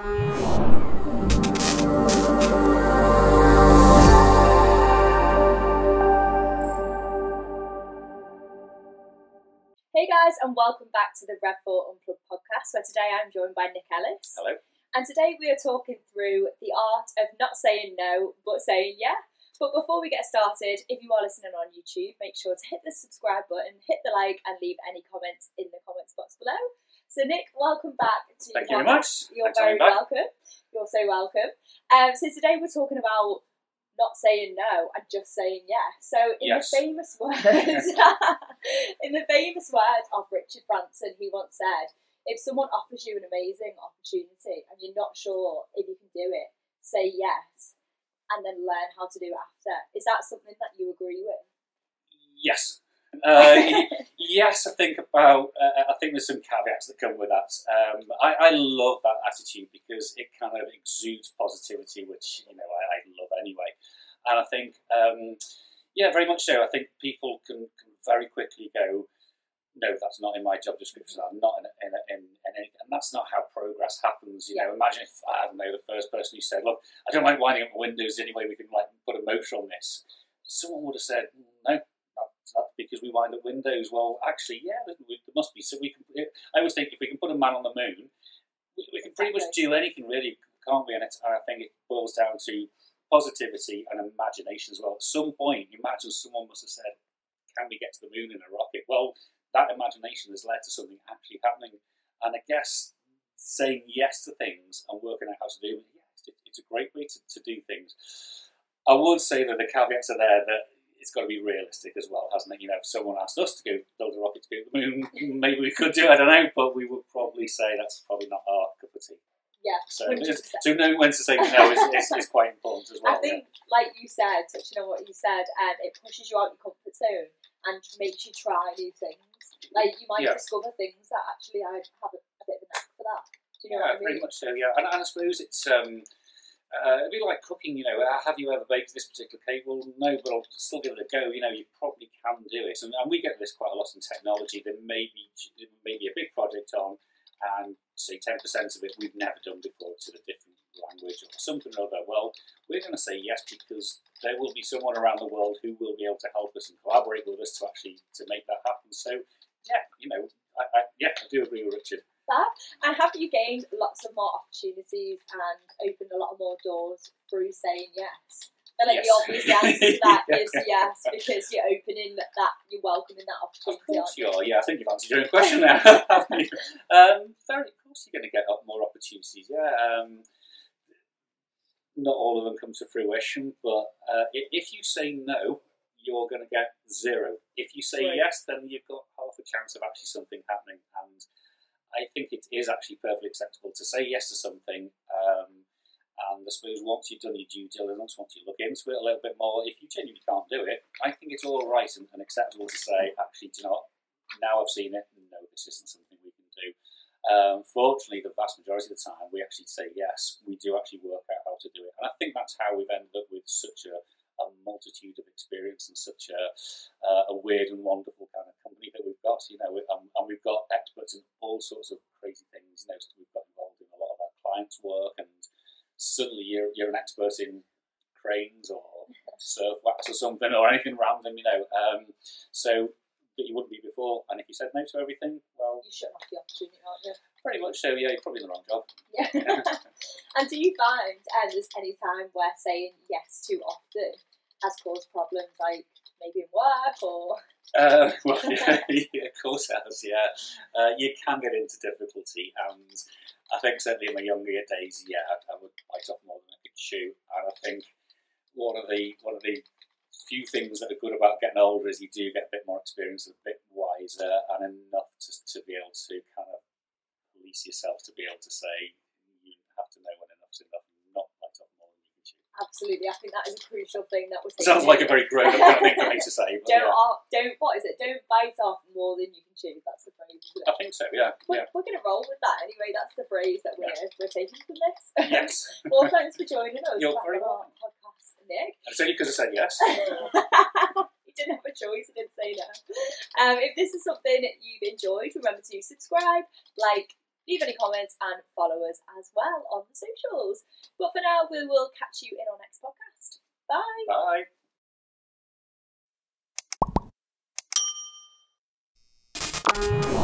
Hey guys, and welcome back to the Rev4 Unplugged podcast, where today I'm joined by Nik Ellis. Hello. And today we are talking through the art of not saying no, but saying yeah. But before we get started, if you are listening on YouTube, make sure to hit the subscribe button, hit the like, and leave any comments in the comment box below. So Nik, welcome back to the podcast. Thank you very much. You're very welcome. You're so welcome. So today we're talking about not saying no and just saying yes. So in the famous words of Richard Branson, he once said, if someone offers you an amazing opportunity and you're not sure if you can do it, say yes and then learn how to do it after. Is that something that you agree with? Yes. Yes, I think there's some caveats that come with that. I love that attitude because it kind of exudes positivity, which, you know, I love anyway. And I think, very much so. I think people can very quickly go, no, that's not in my job description. I'm not in anything. And that's not how progress happens. You know, imagine if, I don't know, the first person who said, look, I don't like winding up the windows. Any way we can like put a motor on this? Someone would have said, no. That's because we wind up windows. Well, actually, yeah, there must be. So we can. I always think if we can put a man on the moon, we can pretty much do anything, really, can't we? And I think it boils down to positivity and imagination as well. At some point, imagine someone must have said, "Can we get to the moon in a rocket?" Well, that imagination has led to something actually happening. And I guess saying yes to things and working out how to do it, it's a great way to do things. I would say that the caveats are there that. It's got to be realistic as well, hasn't it? You know, if someone asked us to go build a rocket to go to the moon, maybe we could do it, I don't know, but we would probably say that's probably not our cup of tea. Yeah. So knowing when to say no is quite important as well. I think, like you said, touching on what you said, it pushes you out of your comfort zone and makes you try new things. Like, you might discover things that actually I have a bit of a knack for that. Do you know what I mean? Very much so, yeah. And I suppose it's... it'd be like cooking, you know, have you ever baked this particular cake? Well, no, but I'll still give it a go. You know, you probably can do it. And we get this quite a lot in technology. There may be a big project on and, say, 10% of it we've never done before to a different language or something or other. Well, we're going to say yes because there will be someone around the world who will be able to help us and collaborate with us to make that happen. So, yeah, you know, I do agree with Richard. And have you gained lots of more opportunities and opened a lot more doors through saying yes? I feel like the obvious answer to that is yes, because you're opening that, you're welcoming that opportunity. Of course you are, yeah. I think you've answered your own question there. Of course you're going to get more opportunities, yeah. Not all of them come to fruition, but if you say no, you're going to get zero. If you say yes, then you've got half a chance of actually something happening, and I think it is actually perfectly acceptable to say yes to something, and I suppose once you've done your due diligence, once you look into it a little bit more, if you genuinely can't do it, I think it's all right and acceptable to say, actually, do you know what? Now I've seen it, no, this isn't something we can do. Fortunately, the vast majority of the time, we actually say yes, we do actually work out how to do it, and I think that's how we've ended up with such a multitude of experience and such a weird and wonderful kind of company that we've got, you know, and we've got experts in all sorts of crazy things, you know, so we've got involved in a lot of our clients' work, and suddenly you're an expert in cranes or surf wax or something or anything random, you know, so that you wouldn't be before, and if you said no to everything, well... You shut off the opportunity, aren't you? Pretty much so, yeah, you're probably in the wrong job. Yeah. And do you find there's any time where saying yes too often has caused problems, like maybe in work or... of course it has, yeah. You can get into difficulty, and I think certainly in my younger days, yeah, I would bite off more than I could chew, and I think one of the few things that are good about getting older is you do get a bit more experience, a bit wiser, and enough to be able to kind of police yourself, to be able to say you have to know when enough's enough. Absolutely, I think that is a crucial thing that was. Sounds like a very grown-up kind of thing for me to say. Don't bite off more than you can chew. That's the phrase. I think so. Yeah. We're going to roll with that anyway. That's the phrase that we're taking from this. Yes. Well, thanks for joining us. You're very welcome. Podcast, Nik. It's only because I said yes. You didn't have a choice. I didn't say no. If this is something that you've enjoyed, remember to subscribe, like. leave any comments and follow us as well on the socials. But for now, we will catch you in our next podcast. Bye. Bye. Bye.